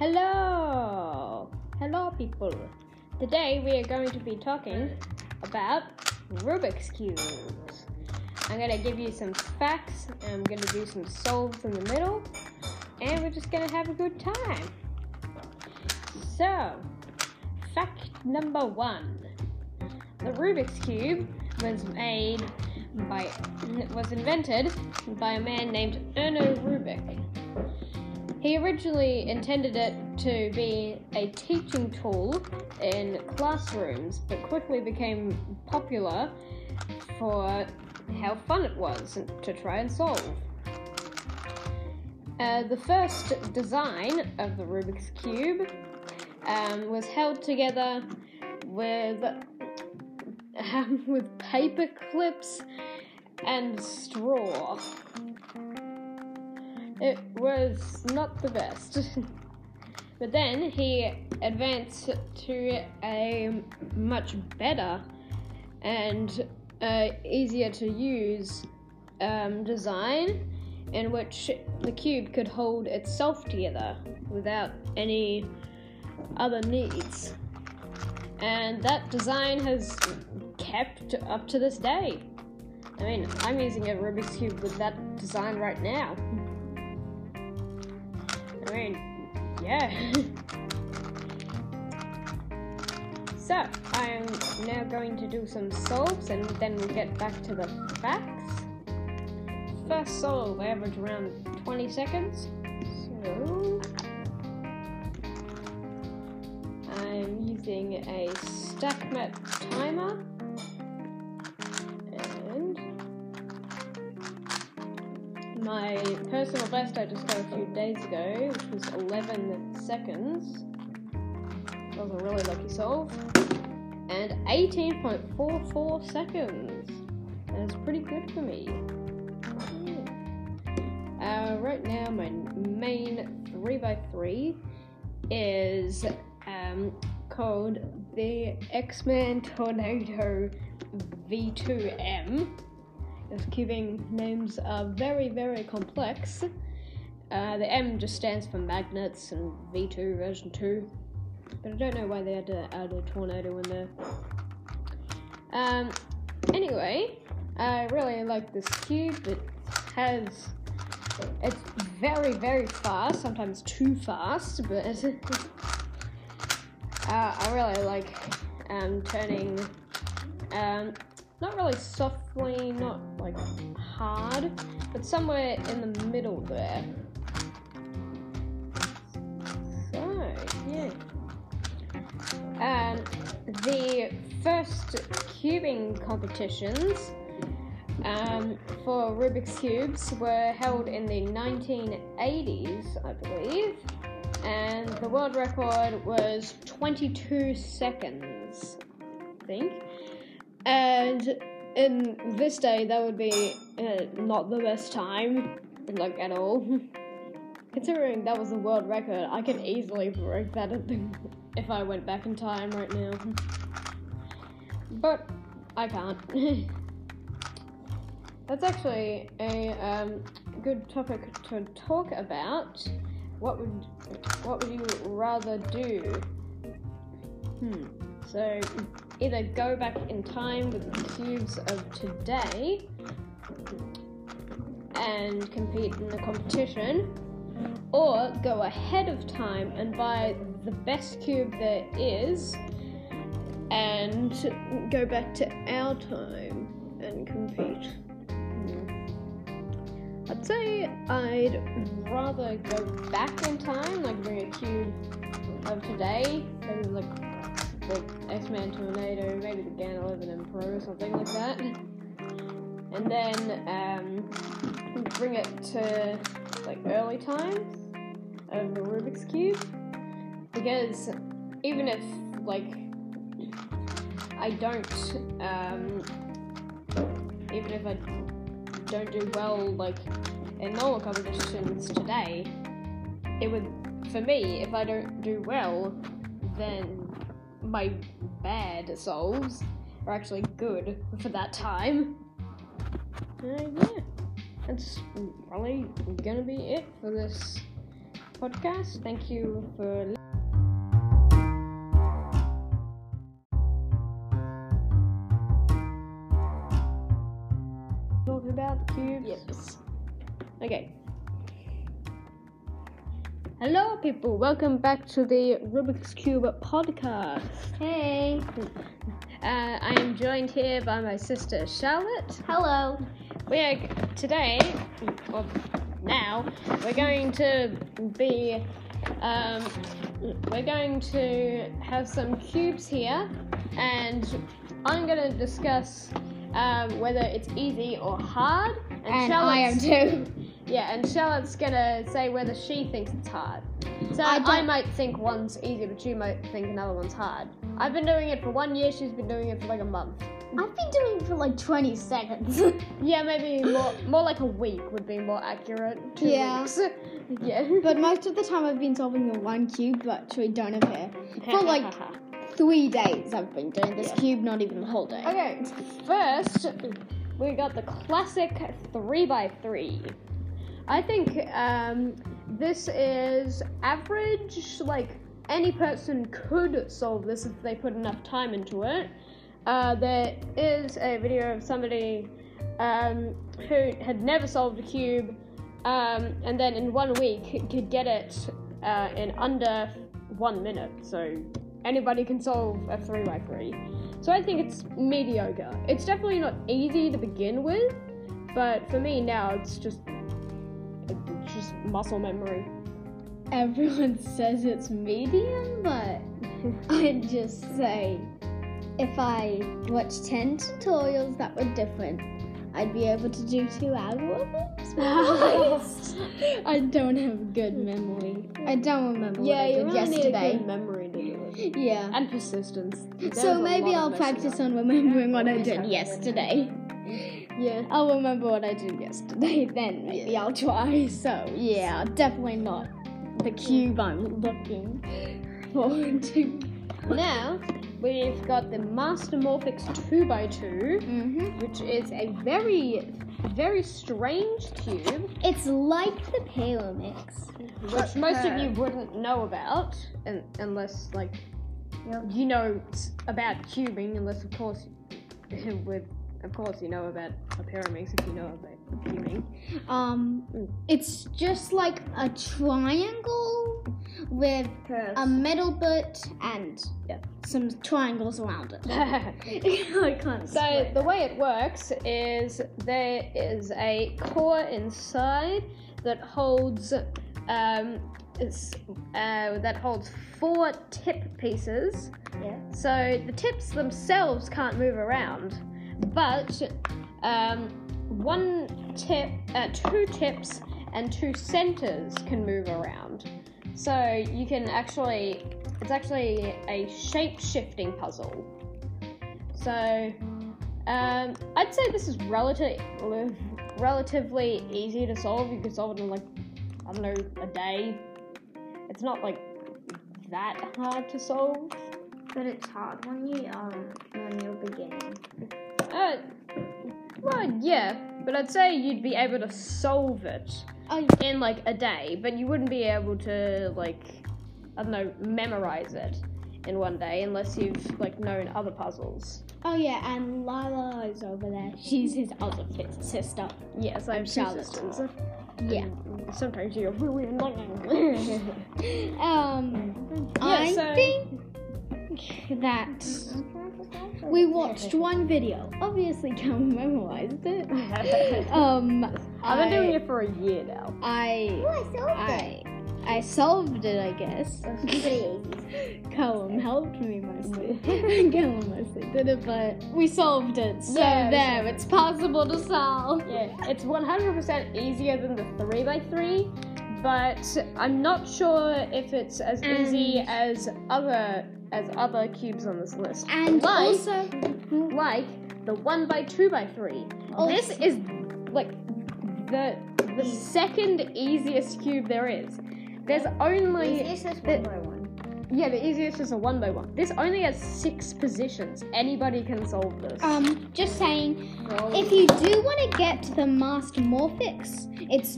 Hello! Hello people! Today we are going to be talking about Rubik's Cubes. I'm going to give you some facts, and I'm going to do some solves in the middle, and we're just going to have a good time. So, fact number one. The Rubik's Cube was invented by a man named Erno Rubik. He originally intended it to be a teaching tool in classrooms, but quickly became popular for how fun it was to try and solve. The first design of the Rubik's Cube was held together with paper clips and straw. It was not the best. But then he advanced to a much better and easier to use design in which the cube could hold itself together without any other needs. And that design has kept up to this day. I mean, I'm using a Rubik's Cube with that design right now. I mean, yeah. So, I'm now going to do some solves and then we'll get back to the facts. First solve, I average around 20 seconds. So, I'm using a Stackmat timer. My personal best I just got a few days ago, which was 11 seconds. That was a really lucky solve. And 18.44 seconds. And it's pretty good for me. Yeah. Right now my main 3x3 is called the X-Men Tornado V2M. Those cubing names are very, very complex. The M just stands for magnets and V2 version 2. But I don't know why they had to add a tornado in there. Anyway, I really like this cube. It's very, very fast, sometimes too fast, but I really like turning not really softly, not like hard, but somewhere in the middle there. So, yeah. The first cubing competitions for Rubik's Cubes were held in the 1980s, I believe, and the world record was 22 seconds, I think. And in this day, that would be not the best time, like at all. Considering that was a world record, I could easily break that if I went back in time right now. But I can't. That's actually a good topic to talk about. What would you rather do? So, either go back in time with the cubes of today and compete in the competition, or go ahead of time and buy the best cube there is and go back to our time and compete. I'd say I'd rather go back in time, like bring a cube of today, maybe like the X-Men Tornado, maybe the Gan 11M Pro or something like that. And then bring it to like early times of the Rubik's Cube. Because even if like I don't even if I don't do well like in normal competitions today, it would, for me, if I don't do well, then my bad solves are actually good for that time. Yeah, that's probably gonna be it for this podcast. Thank you for listening. Talk about the cubes. Yes. Okay. Hello, people. Welcome back to the Rubik's Cube podcast. Hey. I am joined here by my sister Charlotte. Hello. We are today, or now, we're going to have some cubes here, and I'm going to discuss whether it's easy or hard. And I am too. Yeah, and Charlotte's gonna say whether she thinks it's hard. So I might think one's easy, but you might think another one's hard. I've been doing it for 1 year, she's been doing it for like a month. I've been doing it for like 20 seconds. Yeah, maybe more like a week would be more accurate. 2 weeks. Yeah. But most of the time I've been solving the one cube that we don't appear. For like 3 days I've been doing this cube, not even the whole day. Okay, first we got the classic 3x3. I think this is average, like any person could solve this if they put enough time into it. There is a video of somebody who had never solved a cube and then in 1 week could get it in under 1 minute. So anybody can solve a 3x3. So I think it's mediocre. It's definitely not easy to begin with, but for me now it's just muscle memory. Everyone says it's medium, but I'd just say if I watched 10 tutorials that were different, I'd be able to do 2 algorithms. I don't have good memory. I don't remember what I did yesterday. Yeah, you need a good memory to do it. Yeah. And persistence. So maybe I'll practice on remembering what I did yesterday. Yeah, I'll remember what I did yesterday, then maybe I'll try. So, yeah, definitely not the cube I'm looking forward to. Now, we've got the Mastermorphix 2x2, which is a very, very strange cube. It's like the Pyraminx, which most of you wouldn't know about, unless, like, you know about cubing, unless, of course, you know about a Pyraminx if you know about cubing. It's just like a triangle with a middle bit and some triangles around it. I can't. So the way it works is there is a core inside that holds 4 tip pieces. Yeah. So the tips themselves can't move around. But one tip, 2 tips, and 2 centers can move around. So you can it's actually a shape-shifting puzzle. So I'd say this is relatively easy to solve. You could solve it in like, I don't know, a day. It's not like that hard to solve. But it's hard when you're beginning. Well, yeah, but I'd say you'd be able to solve it in like a day, but you wouldn't be able to memorize it in one day unless you've like known other puzzles. Oh yeah, and Lila is over there. She's his other sister. Yes, I'm Charlotte. Yeah. Sometimes you're really annoying. I think that we watched one video. Obviously, Cam memorized it. I've been doing it for a year now. I solved it, I guess. Callum helped me mostly. Callum mostly did it, but we solved it. So it's possible to solve. Yeah, it's 100% easier than the 3x3, but I'm not sure if it's as easy as other cubes on this list, and like the 1x2x3. This is like the second easiest cube there is. There's only easiest 1x1. Yeah, the easiest is a 1x1. This only has 6 positions. Anybody can solve this. Just saying, if you do want to get the Mastermorphix, it's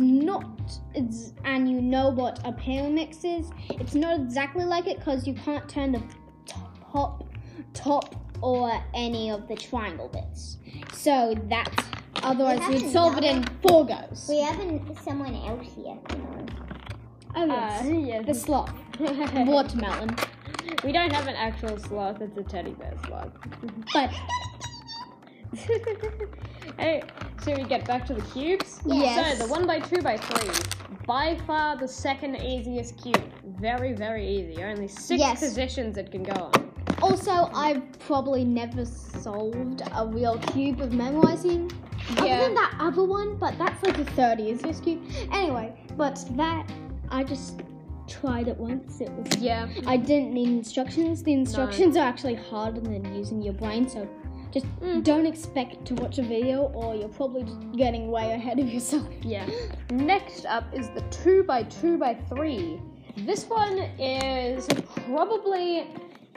and you know what a Pyraminx is, it's not exactly like it because you can't turn the top or any of the triangle bits. So that's, otherwise we'd solve it in 4 goes. We have someone else here. Oh yes, the sloth. Watermelon. We don't have an actual sloth, it's a teddy bear sloth. But hey, should we get back to the cubes? Yes. So the 1x2x3, by far the second easiest cube. Very, very easy. Only 6 positions it can go on. Also, I've probably never solved a real cube of memorizing. Other than that other one, but that's like the 30 easiest cube. Anyway, but that I just tried it once. It was I didn't need instructions. The instructions are actually harder than using your brain, so just don't expect to watch a video or you're probably just getting way ahead of yourself. Yeah. Next up is the 2x2x3. This one is probably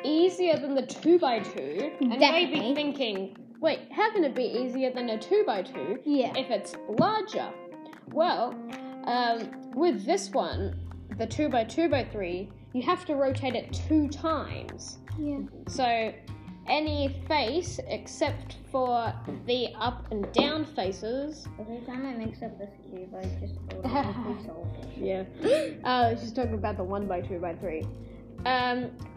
easier than the 2x2. And you may be thinking, wait, how can it be easier than a 2x2 if it's larger? Well, with this one, the 2x2x3, you have to rotate it 2 times. Yeah. So any face except for the up and down faces. Every time I mix up this cube, I just automatically solve it. Yeah. She's talking about the 1x2x3.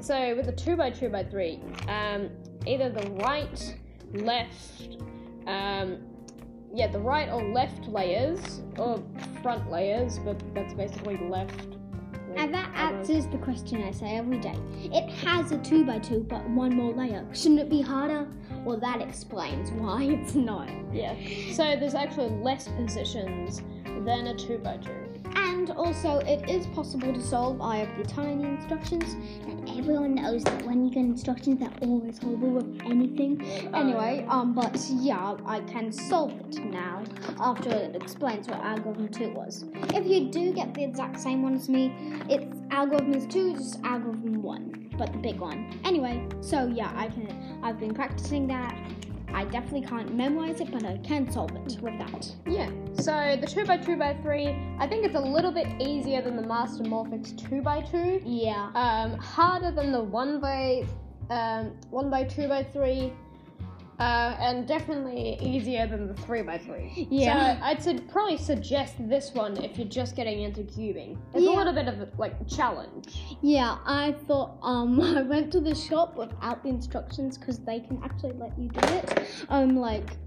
So with the 2x2x3, either the right, left, the right or left layers, or front layers, but that's basically left. And that answers the question I say every day. It has a 2x2, but 1 more layer. Shouldn't it be harder? Well, that explains why it's not. Yeah. So there's actually less positions than a 2x2. And also, it is possible to solve. I have the tiny instructions, and everyone knows that when you get instructions, they're always horrible with anything. Anyway, but yeah, I can solve it now after it explains what algorithm 2 was. If you do get the exact same one as me, it's algorithm is 2, just algorithm 1, but the big one. Anyway, so yeah, I've been practicing that. I definitely can't memorize it, but I can solve it with that. Yeah. So the 2x2x3, I think it's a little bit easier than the Mastermorphix 2x2. Yeah. Harder than the 1x2x3, and definitely easier than the 3x3. Yeah. So I'd probably suggest this one if you're just getting into cubing. It's a little bit of a challenge. Yeah, I thought I went to the shop without the instructions because they can actually let you do it.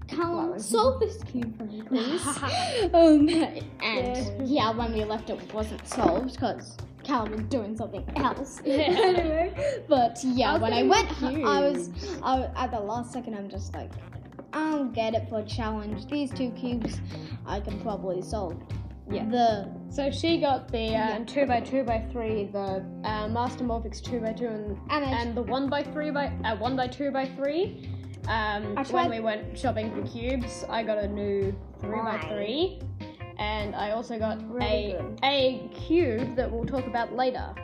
Can solve this cube for me, please. When we left it wasn't solved because Callum was doing something else. Anyway, but yeah, when I went, I was at the last second. I'm just like, I'll get it for a challenge. These 2 cubes, I can probably solve. Yeah. So she got the 2x2x3, the Mastermorphix 2x2, and the 1x2x3. When we went shopping for cubes, I got a new 3x3. And I also got a cube that we'll talk about later.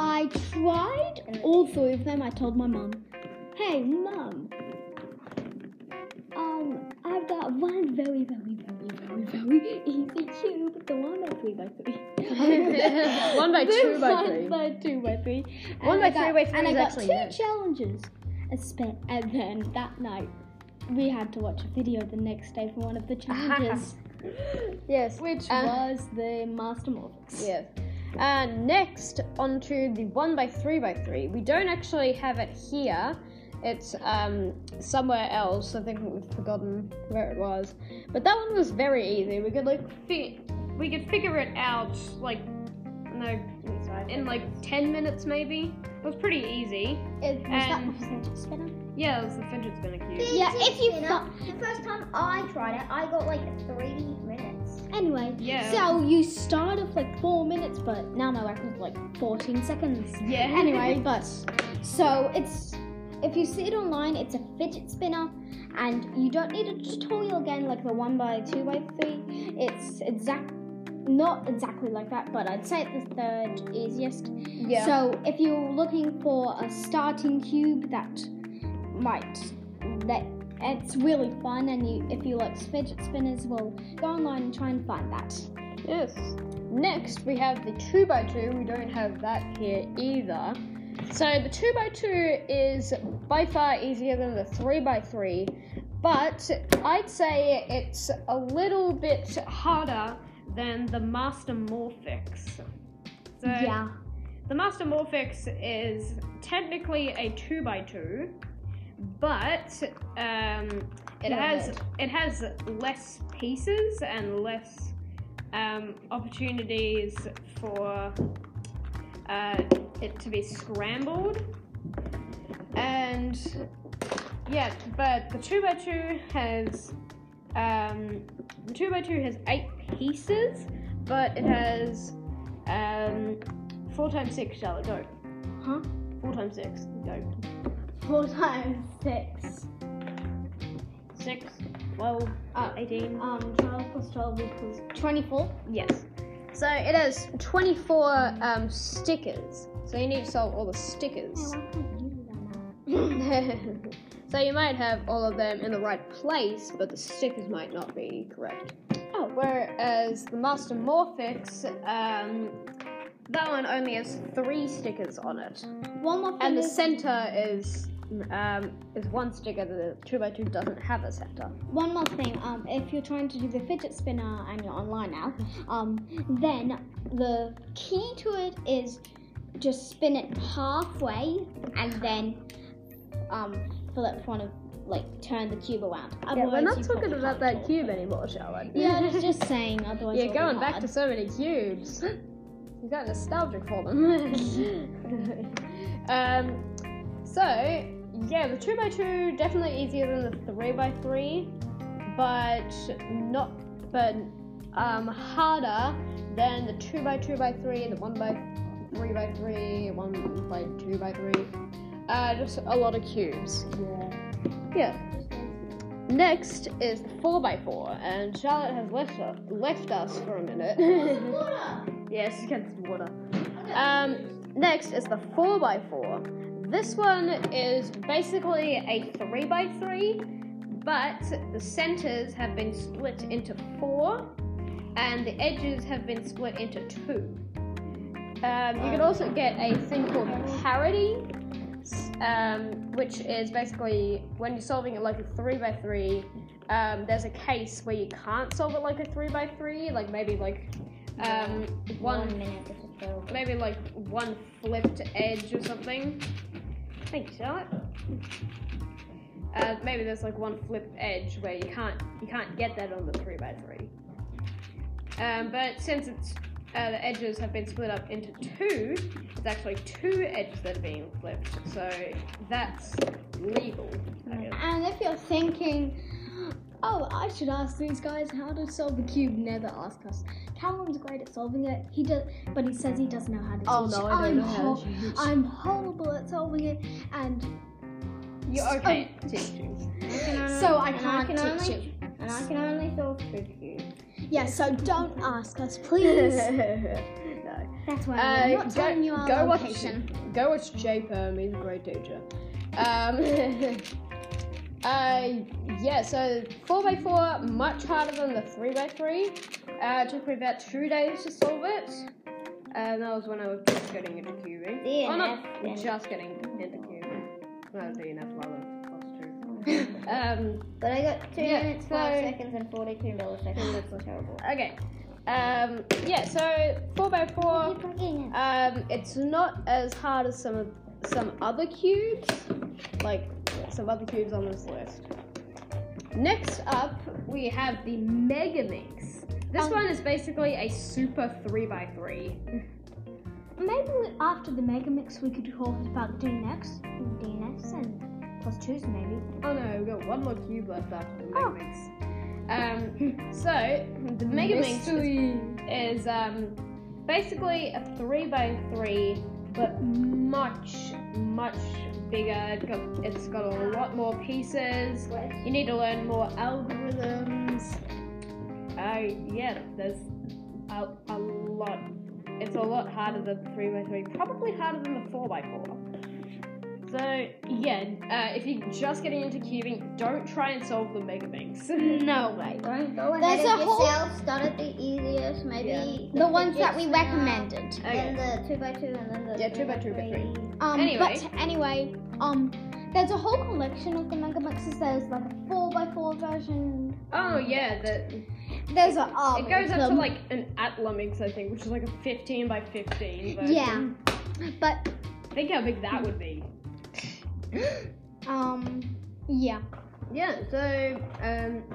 I tried all 3 of them. I told my mum, hey mum, I've got one very, very, very, very, very easy cube, the 1x3x3. 1x2x3. 1x2x3. 1x3x3. And I got 2 challenges. And then that night, we had to watch a video the next day for one of the challenges. Yes, which was the Mastermorphix. Yes. Next, onto the 1x3x3. We don't actually have it here. It's somewhere else. I think we've forgotten where it was. But that one was very easy. We could figure it out in 10 minutes maybe. It was pretty easy. Was that the fidget spinner? Yeah, it was the fidget spinner cube. The first time I tried it, I got 3 minutes. Anyway, so you start off 4 minutes, but now my record's 14 seconds. Yeah. Anyway, if you see it online, it's a fidget spinner, and you don't need a tutorial again like the 1x2x3. It's exact Not exactly like that, but I'd say it's the third easiest. Yeah. So if you're looking for a starting cube it's really fun, and if you like fidget spinners, well, go online and try and find that. Yes. Next, we have the 2x2. We don't have that here either. So the 2x2 is by far easier than the 3x3, but I'd say it's a little bit harder than the Mastermorphix. So yeah. The Mastermorphix is technically a 2x2, but it has less pieces and less opportunities for it to be scrambled. And yeah, but the 2x2 has 8 pieces, but it has 4 times 6 shallow dough. Huh? 4 times 6 dough. 4 times 6. 6, 12, 18. 12 plus 12 equals 24. Yes. So it has 24 stickers. So you need to solve all the stickers. Oh, I can't do that. So you might have all of them in the right place, but the stickers might not be correct. Oh. Whereas the Mastermorphix, that one only has 3 stickers on it. One more thing, and the center is 1 sticker. The 2x2 doesn't have a center. One more thing, if you're trying to do the fidget spinner and you're online now, then the key to it is just spin it halfway and then flip one of, like, turn the cube around. Yeah, we're not talking about that cube anymore, shall we? Yeah, I was just saying, otherwise you're going back to so many cubes. You got nostalgic for them. So yeah, the 2x2 definitely easier than the 3x3, but harder than the 2x2x3, the 1x3x3, 1x2x3. Just a lot of cubes. Yeah. Next is the 4x4, and Charlotte has left us for a minute. Yes, she gets water. Next is the 4x4. This one is basically a 3x3, but the centers have been split into 4, and the edges have been split into 2. You can also get a thing called parity, which is basically when you're solving it like a 3x3, there's a case where you can't solve it like a 3x3, like maybe like one flipped edge or something. Thanks, Charlotte. Maybe there's like one flipped edge where you can't get that on the 3x3. But since it's the edges have been split up into 2, it's actually 2 edges that are being flipped, so that's legal. And if you're thinking, oh, I should ask these guys how to solve the cube, never ask us. Callum's great at solving it, but he says he doesn't know how to solve it. Oh no, I don't know how to teach. I'm horrible at solving it, and you're okay at teaching. So I can't teach you. And I can only solve 2 cubes. Yeah, so don't ask us, please. No. That's why I'm not telling you our location. Go watch J Perm, he's a great teacher. Yeah, so 4x4, much harder than the 3x3. It took me about 2 days to solve it. And that was when I was just getting into cubing. Oh, not just getting into cubing. That was the enough level. But I got 2 minutes, 5 seconds, and 42 milliseconds. That's so terrible. Okay. Yeah. So 4x4. It's not as hard as some other cubes, like some other cubes on this list. Next up, we have the Megamix. This one is basically a super 3x3. Maybe after the Megamix, we could talk about DNX, and plus 2s maybe. Oh no, we've got one more cube left after the Megamix. So the Megamix is basically a 3x3, but much bigger. It's got a lot more pieces. You need to learn more algorithms. Yeah, there's a lot. It's a lot harder than the 3x3, probably harder than the 4x4. So, yeah, if you're just getting into cubing, don't try and solve the Mega Banks. No way. Don't go ahead and yourself. Start at the easiest, maybe. Yeah. The ones that we recommended. Okay. Then the 2x2 and then the 2x3. Anyway. But anyway, there's a whole collection of the Mega Banks. There's like a 4x4 version. Oh, yeah, there's an It goes up to like an Atlamix, I think, which is like a 15x15. But yeah, but think how big that would be. Yeah. Yeah. So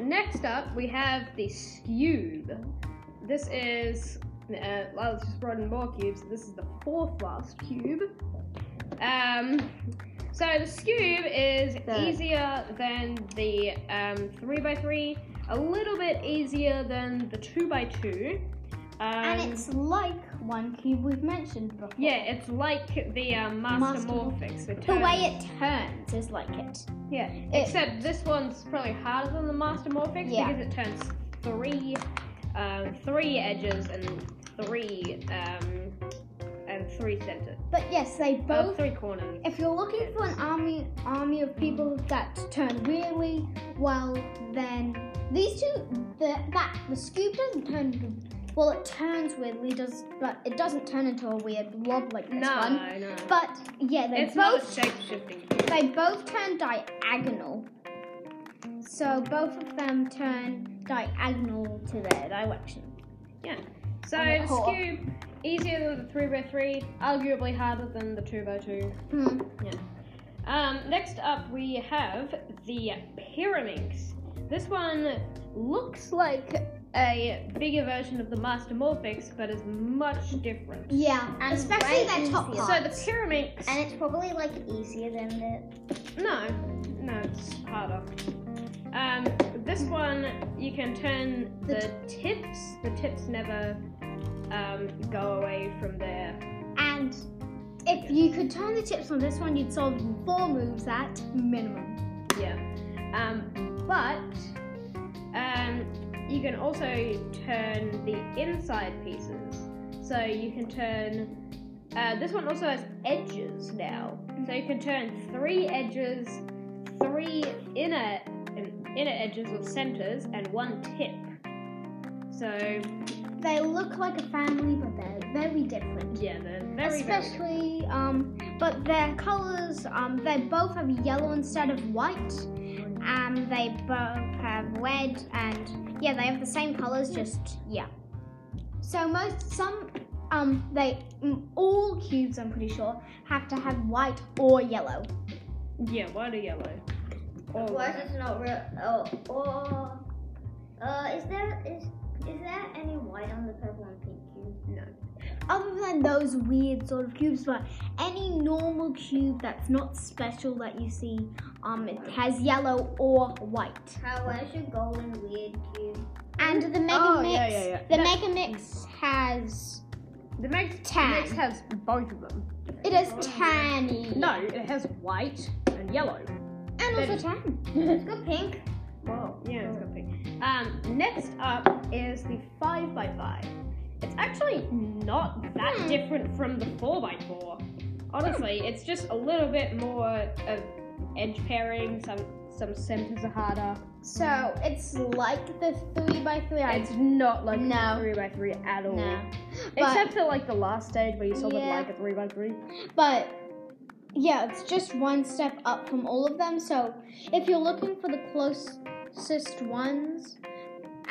next up we have the cube. This is well, let's just brought in more cubes. This is the fourth last cube. So the cube is easier than the 3x3. A little bit easier than the 2x2. And it's like one cube we've mentioned before. Yeah, it's like the Mastermorphix. The way it turns is like it. Yeah, except this one's probably harder than the Mastermorphix because it turns three edges and three centers. But yes, they both three corners. If you're looking for an army of people that turn really well, then these two, the cube doesn't turn. Well, it turns weirdly, but it doesn't turn into a weird blob like this one. No. But yeah, it's both shape shifting. They both turn diagonal. So both of them turn diagonal to their direction. Yeah. So the cube. Easier than the 3x3, arguably harder than the 2x2. Yeah. Next up we have the Pyraminx. This one looks like a bigger version of the Mastermorphix, but is much different. Yeah, and especially their top part. So the Pyraminx. And it's probably like easier than the. No, it's harder. This one you can turn the tips. The tips never. Go away from there. And if you could turn the tips on this one, you'd solve 4 moves at minimum. Yeah. But you can also turn the inside pieces. So you can turn. This one also has edges now. So you can turn 3 edges, 3 inner edges or centers, and 1 tip. So. They look like a family, but they're very different. Yeah, they're very different. Especially, but their colours, they both have yellow instead of white. They both have red, and yeah, they have the same colours, just, yeah. So all cubes, I'm pretty sure, have to have white or yellow. Yeah, white or yellow. Otherwise it's not real, Is there any white on the purple and pink cube? No. Other than those weird sort of cubes, but any normal cube that's not special that you see, it has yellow or white. Where's your golden weird cube? And the Mega Mix. Yeah. Mega Mix has. The Mega Mix has both of them. It has tanny. No, it has white and yellow. And also tan. It's got pink. Wow. Yeah, it's got pink. Next up is the 5x5. It's actually not that different from the 4x4. Honestly, it's just a little bit more of edge pairing, some centers are harder. So it's like the 3x3. It's not like the 3x3 at all. No. Except for like the last stage where you solve it like a 3x3. But yeah, it's just one step up from all of them. So if you're looking for the closest ones,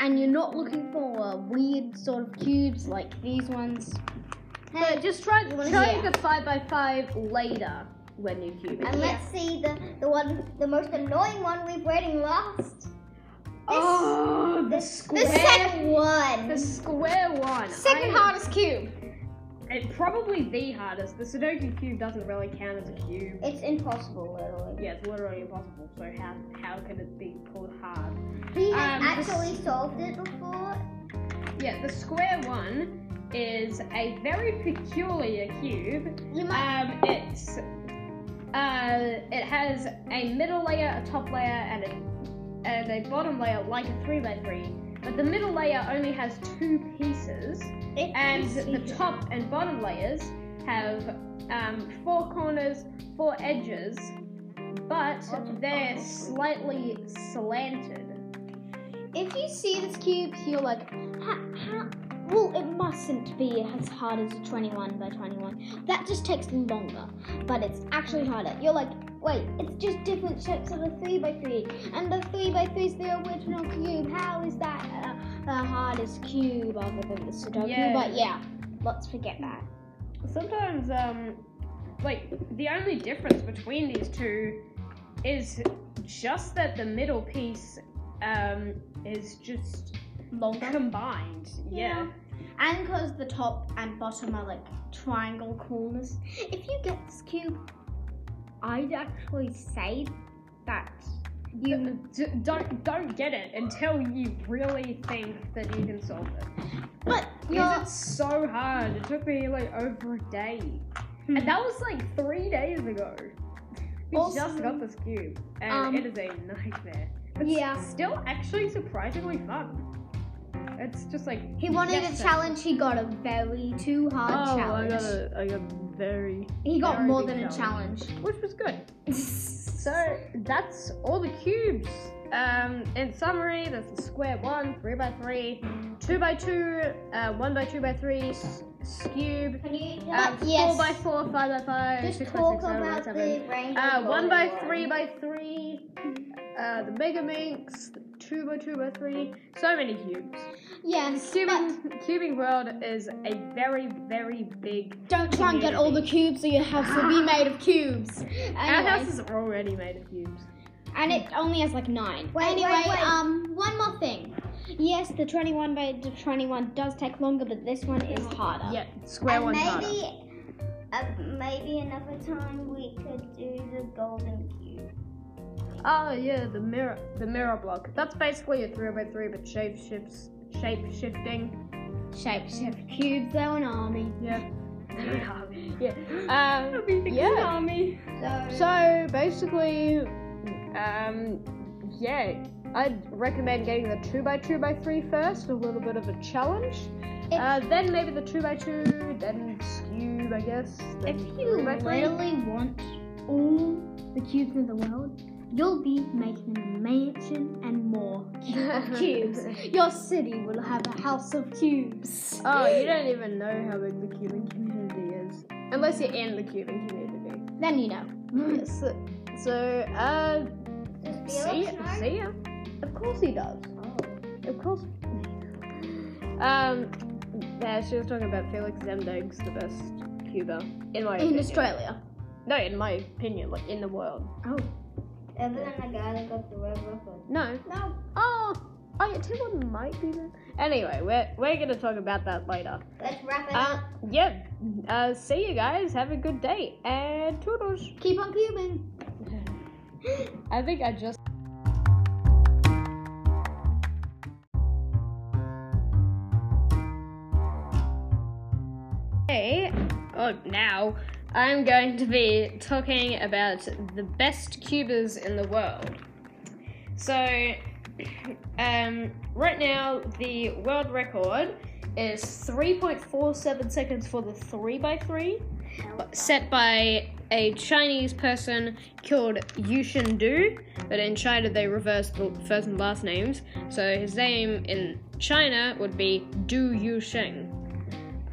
and you're not looking for weird sort of cubes like these ones. Hey, so just try the 5x5 later when you cube it. And let's see the most annoying one we've rated last. The square one. The square one. Second hardest cube. And probably the hardest. The Sudoku cube doesn't really count as a cube. It's impossible, literally. Yeah, it's literally impossible. So how can it be called hard? We have actually solved it before. Yeah, the square one is a very peculiar cube. You might. It has a middle layer, a top layer, and a bottom layer, like a 3x3. But the middle layer only has two pieces, and the top and bottom layers have four corners, four edges, but they're slightly slanted. If you see this cube, you're like, how? Well, it mustn't be as hard as a 21 by 21. That just takes longer, but it's actually harder. You're like, wait, it's just different shapes of a 3 by 3, and the 3 by 3 is the original cube. How is that the hardest cube other than the Sudoku? Yeah. But yeah, let's forget that. Sometimes, like, the only difference between these two is just that the middle piece is just longer combined, yeah. And because the top and bottom are like triangle corners. If you get this cube, I'd actually say that you don't get it until you really think that you can solve it. But because it's so hard, it took me like over a day, and that was like 3 days ago. We also just got this cube, and it is a nightmare. It's still actually surprisingly fun. It's just like he wanted a challenge. He got a very too hard challenge. He got more than a challenge, which was good. So that's all the cubes. In summary, there's the square one, 3 by 3, 2 by 2, 1 by 2 by 3, cube, 4 by 4, 5 by 5, just 6 by 6, 7 by 7, 1 by 3 by 3. The Megaminx, 2 by 2 by 3, so many cubes. Yes, cubing world is a very, very big. Don't try and get all the cubes, or your house will be made of cubes. Anyway. Our house is already made of cubes, and it only has like 9. Wait. One more thing. Yes, the 21 by 21 does take longer, but this one is harder. Yeah, square one harder. Maybe another time we could do the golden cube. Oh yeah, the mirror block. That's basically a 3 by 3, but shape shift cubes. They're an army. Yeah, they're an army. Yeah. An army. So basically, I'd recommend getting the 2 by 2 by 3 first, a little bit of a challenge. Then maybe the 2 by 2, then cube, I guess. If you really want all the cubes in the world, you'll be making a mansion and more cubes. Your city will have a house of cubes. Oh, you don't even know how big the cubing community is. Unless you're in the cubing community. Then you know. So, see ya. Of course he does. Oh. Of course. She was talking about Felix Zemdegs, the best cuber. In Australia. No, in my opinion, like in the world. Oh. Other than the guy that got the world record. No. Oh yeah, Tymon might be there. Anyway, we're gonna talk about that later. Let's wrap it up. Yep. See you guys. Have a good day and toodles. Keep on cubing. I think I just. Hey. Oh, now. I'm going to be talking about the best cubers in the world. So, right now the world record is 3.47 seconds for the 3x3, set by a Chinese person called Du Yuxin, but in China they reversed the first and last names, so his name in China would be Du Yuxin.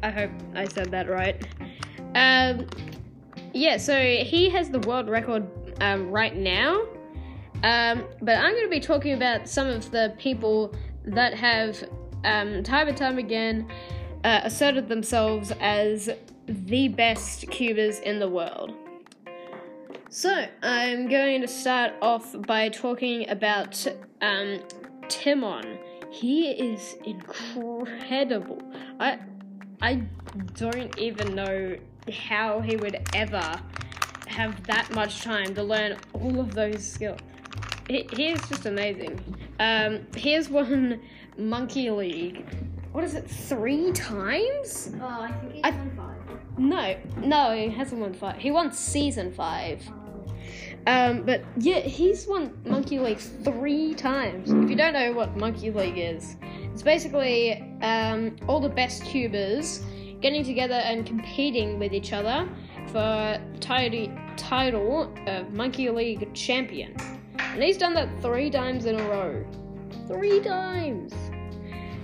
I hope I said that right. So he has the world record right now, but I'm going to be talking about some of the people that have time and time again asserted themselves as the best cubers in the world. So I'm going to start off by talking about Tymon. He is incredible. I don't even know how he would ever have that much time to learn all of those skills. He is just amazing. He has won Monkey League, what is it, 3 times? Oh, I think he's won 5. No, he hasn't won 5. He won season 5. But yeah, he's won Monkey League 3 times. If you don't know what Monkey League is, It's basically all the best cubers getting together and competing with each other for title of Monkey League champion. And he's done that 3 times in a row. 3 times!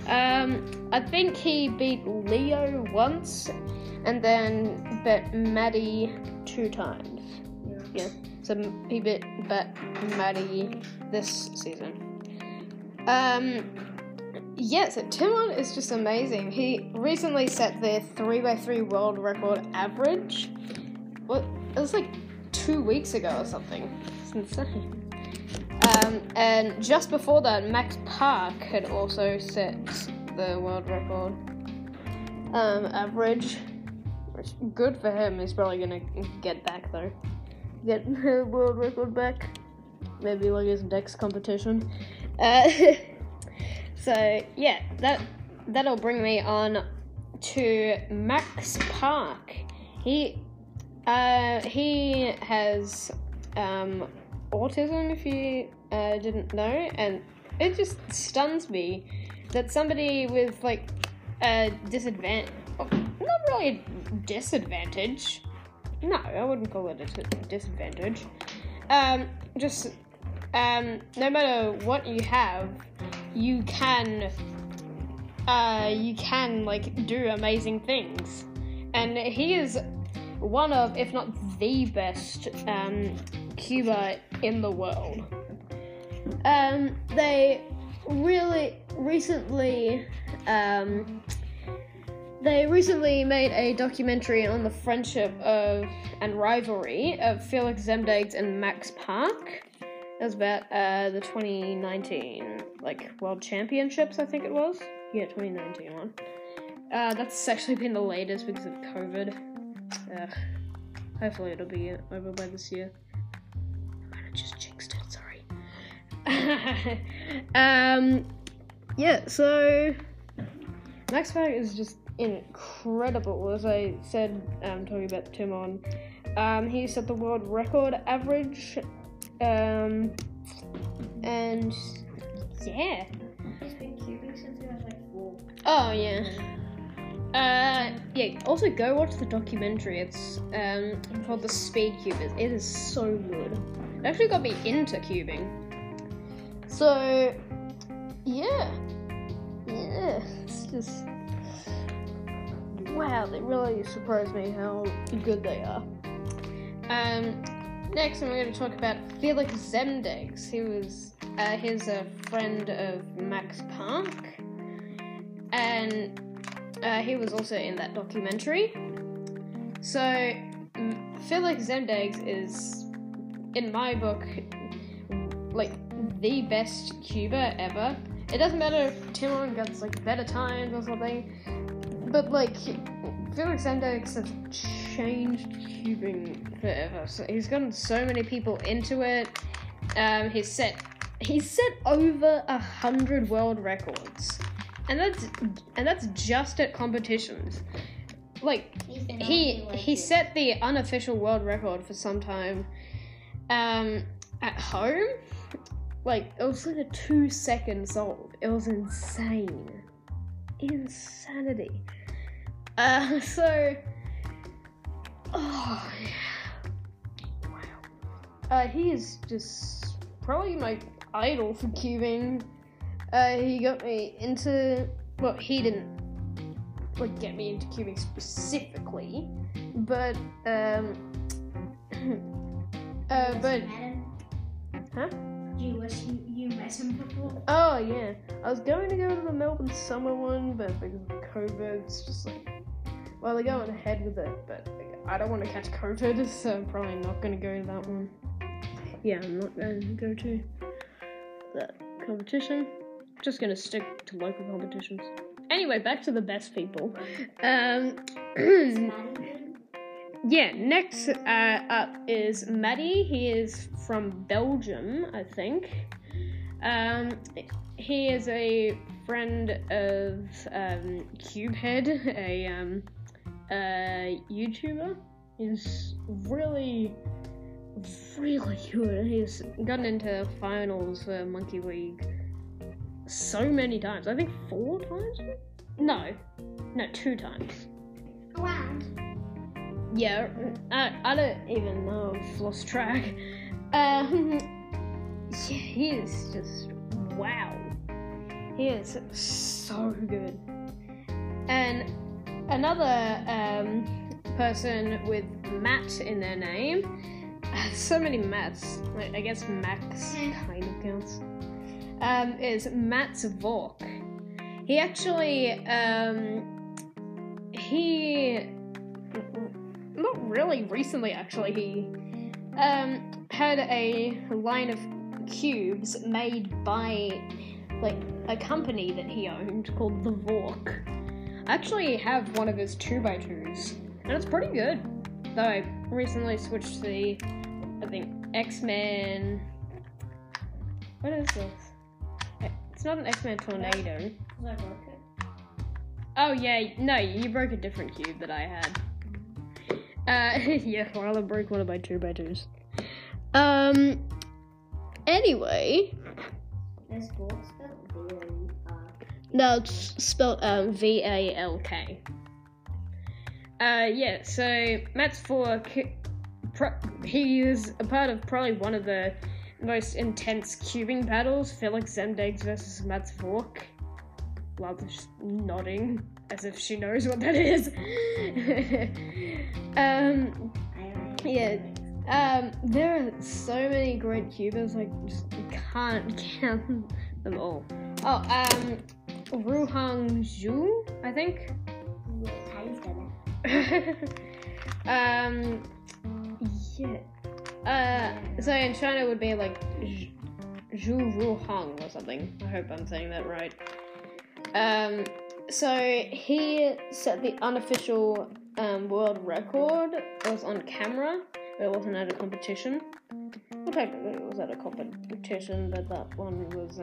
I think he beat Leo once, and then bet Maddie 2 times. Yeah, so he bet Maddie this season. So Tymon is just amazing. He recently set their 3x3 world record average. What? It was like 2 weeks ago or something. It's insane. And just before that, Max Park had also set the world record average. It's good for him. He's probably gonna get back though. Get the world record back. Maybe like his next competition. So yeah, that'll bring me on to Max Park. He has autism, if you didn't know, and it just stuns me that somebody with like a disadvantage, not really a disadvantage. No, I wouldn't call it a disadvantage. No matter what you have, you can like do amazing things, and he is one of, if not the best, cuber in the world. They recently made a documentary on the friendship and rivalry of Felix Zemdegs and Max Park. It was about the 2019 World Championships, I think it was. Yeah, 2019 one. That's actually been the latest because of COVID. Hopefully it'll be over by this year. I might have just jinxed it, sorry. So Max Park is just incredible, as I said, talking about Tymon. He set the world record average, and yeah. He's been cubing since he was 4. Oh yeah. Also go watch the documentary. It's called The Speed Cubers. It is so good. It actually got me into cubing. So yeah, it's just wow, they really surprised me how good they are. Next, I'm going to talk about Felix Zemdegs. He was he's a friend of Max Park, and he was also in that documentary. So Felix Zemdegs is, in my book, the best cuber ever. It doesn't matter if Tymon gets better times or something. But Felix Zemdegs has changed cubing forever. So he's gotten so many people into it. He's set over 100 world records, and that's just at competitions. He set the unofficial world record for some time at home. It was a 2-second solve. It was insane, insanity. Wow. He is just probably my idol for cubing. He got me into, well, he didn't get me into cubing specifically, but huh? You wish you met him before? Oh yeah, I was going to go to the Melbourne summer one, but because of COVID, it's just they're going ahead with it, but I don't want to catch COVID, so I'm probably not going to go to that one. Yeah, I'm not going to go to that competition. I'm just going to stick to local competitions. Anyway, back to the best people. Next up is Maddie. He is from Belgium, I think. He is a friend of Cubehead, a YouTuber. He's really, really good. He's gotten into finals for Monkey League so many times. I think 4 times? No, 2 times. Around? Yeah, I don't even know. I've lost track. Yeah, he is just, wow. He is so good. And another person with Matt in their name, so many Mats, I guess Max kind of counts, is Mats Valk. He actually, not really recently actually, he had a line of cubes made by like a company that he owned called The Vork. I actually have one of his 2x2s, and it's pretty good. Though I recently switched to the, I think, X-Men... What is this? It's not an X-Men Tornado. No, I broke it. Oh yeah, no, you broke a different cube that I had. Yeah, well, I broke one of my 2x2s. Anyway... Is Valk spelled V-A-L-K? No, it's spelled V-A-L-K. Yeah, so Mats Valk, he is a part of probably one of the most intense cubing battles, Felix Zemdegs versus Mats Valk. Lala's nodding as if she knows what that is. Yeah. There are so many great cubers, like, just can't count them all. Oh, Ruhang Zhu, I think? Yes, how you say that? Yeah. So in China it would be, like, Zhu Ruhang or something. I hope I'm saying that right. So he set the unofficial, world record. It was on camera. It wasn't at a competition. Well, technically it was at a competition, but that one was,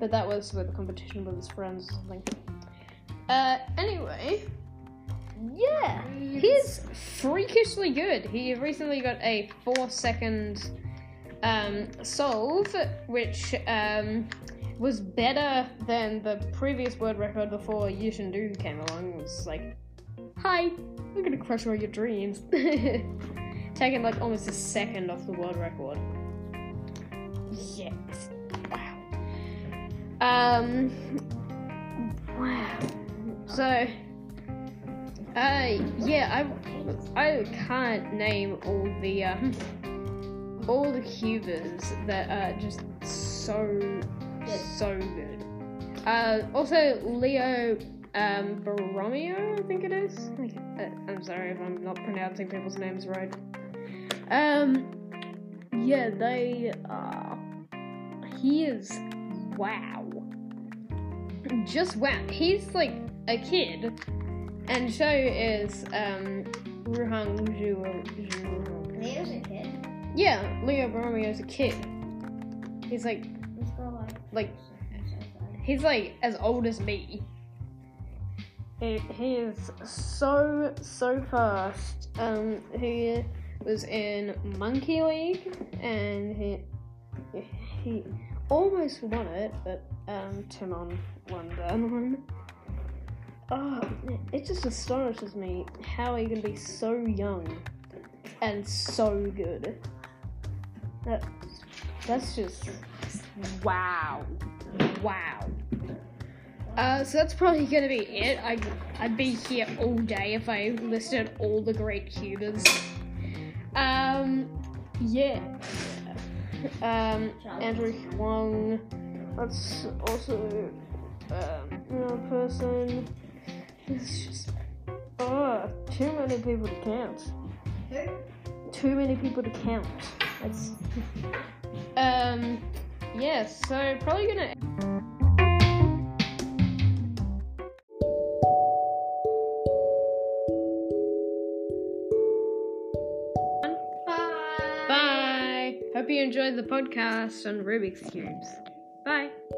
but that was with a competition with his friends or something. Anyway, yeah, he's freakishly good. He recently got a 4-second, solve, which, was better than the previous world record before Yushin Du came along. It was like, hi, I'm gonna crush all your dreams. Taking like almost a second off the world record. Yes. Wow. Wow. So, yeah, I can't name all the cubers that are just so good. Also Leo Borromeo, I think it is. I'm sorry if I'm not pronouncing people's names right. Yeah, they are. He is wow. Just wow. He's like a kid, and so is Ruhang Zhu. Leo's a kid. Yeah, Leo Borromeo's a kid. He's like he's like as old as me. He is so fast. He was in Monkey League, and he almost won it, but Tymon won that one. Oh, it just astonishes me how he can be so young and so good. That's just wow. So that's probably gonna be it. I'd be here all day if I listed all the great cubers. Yeah. Andrew Huang. That's also another person. It's just too many people to count. Who? Too many people to count. That's yeah. So probably gonna. Enjoy the podcast on Rubik's Cubes. Bye.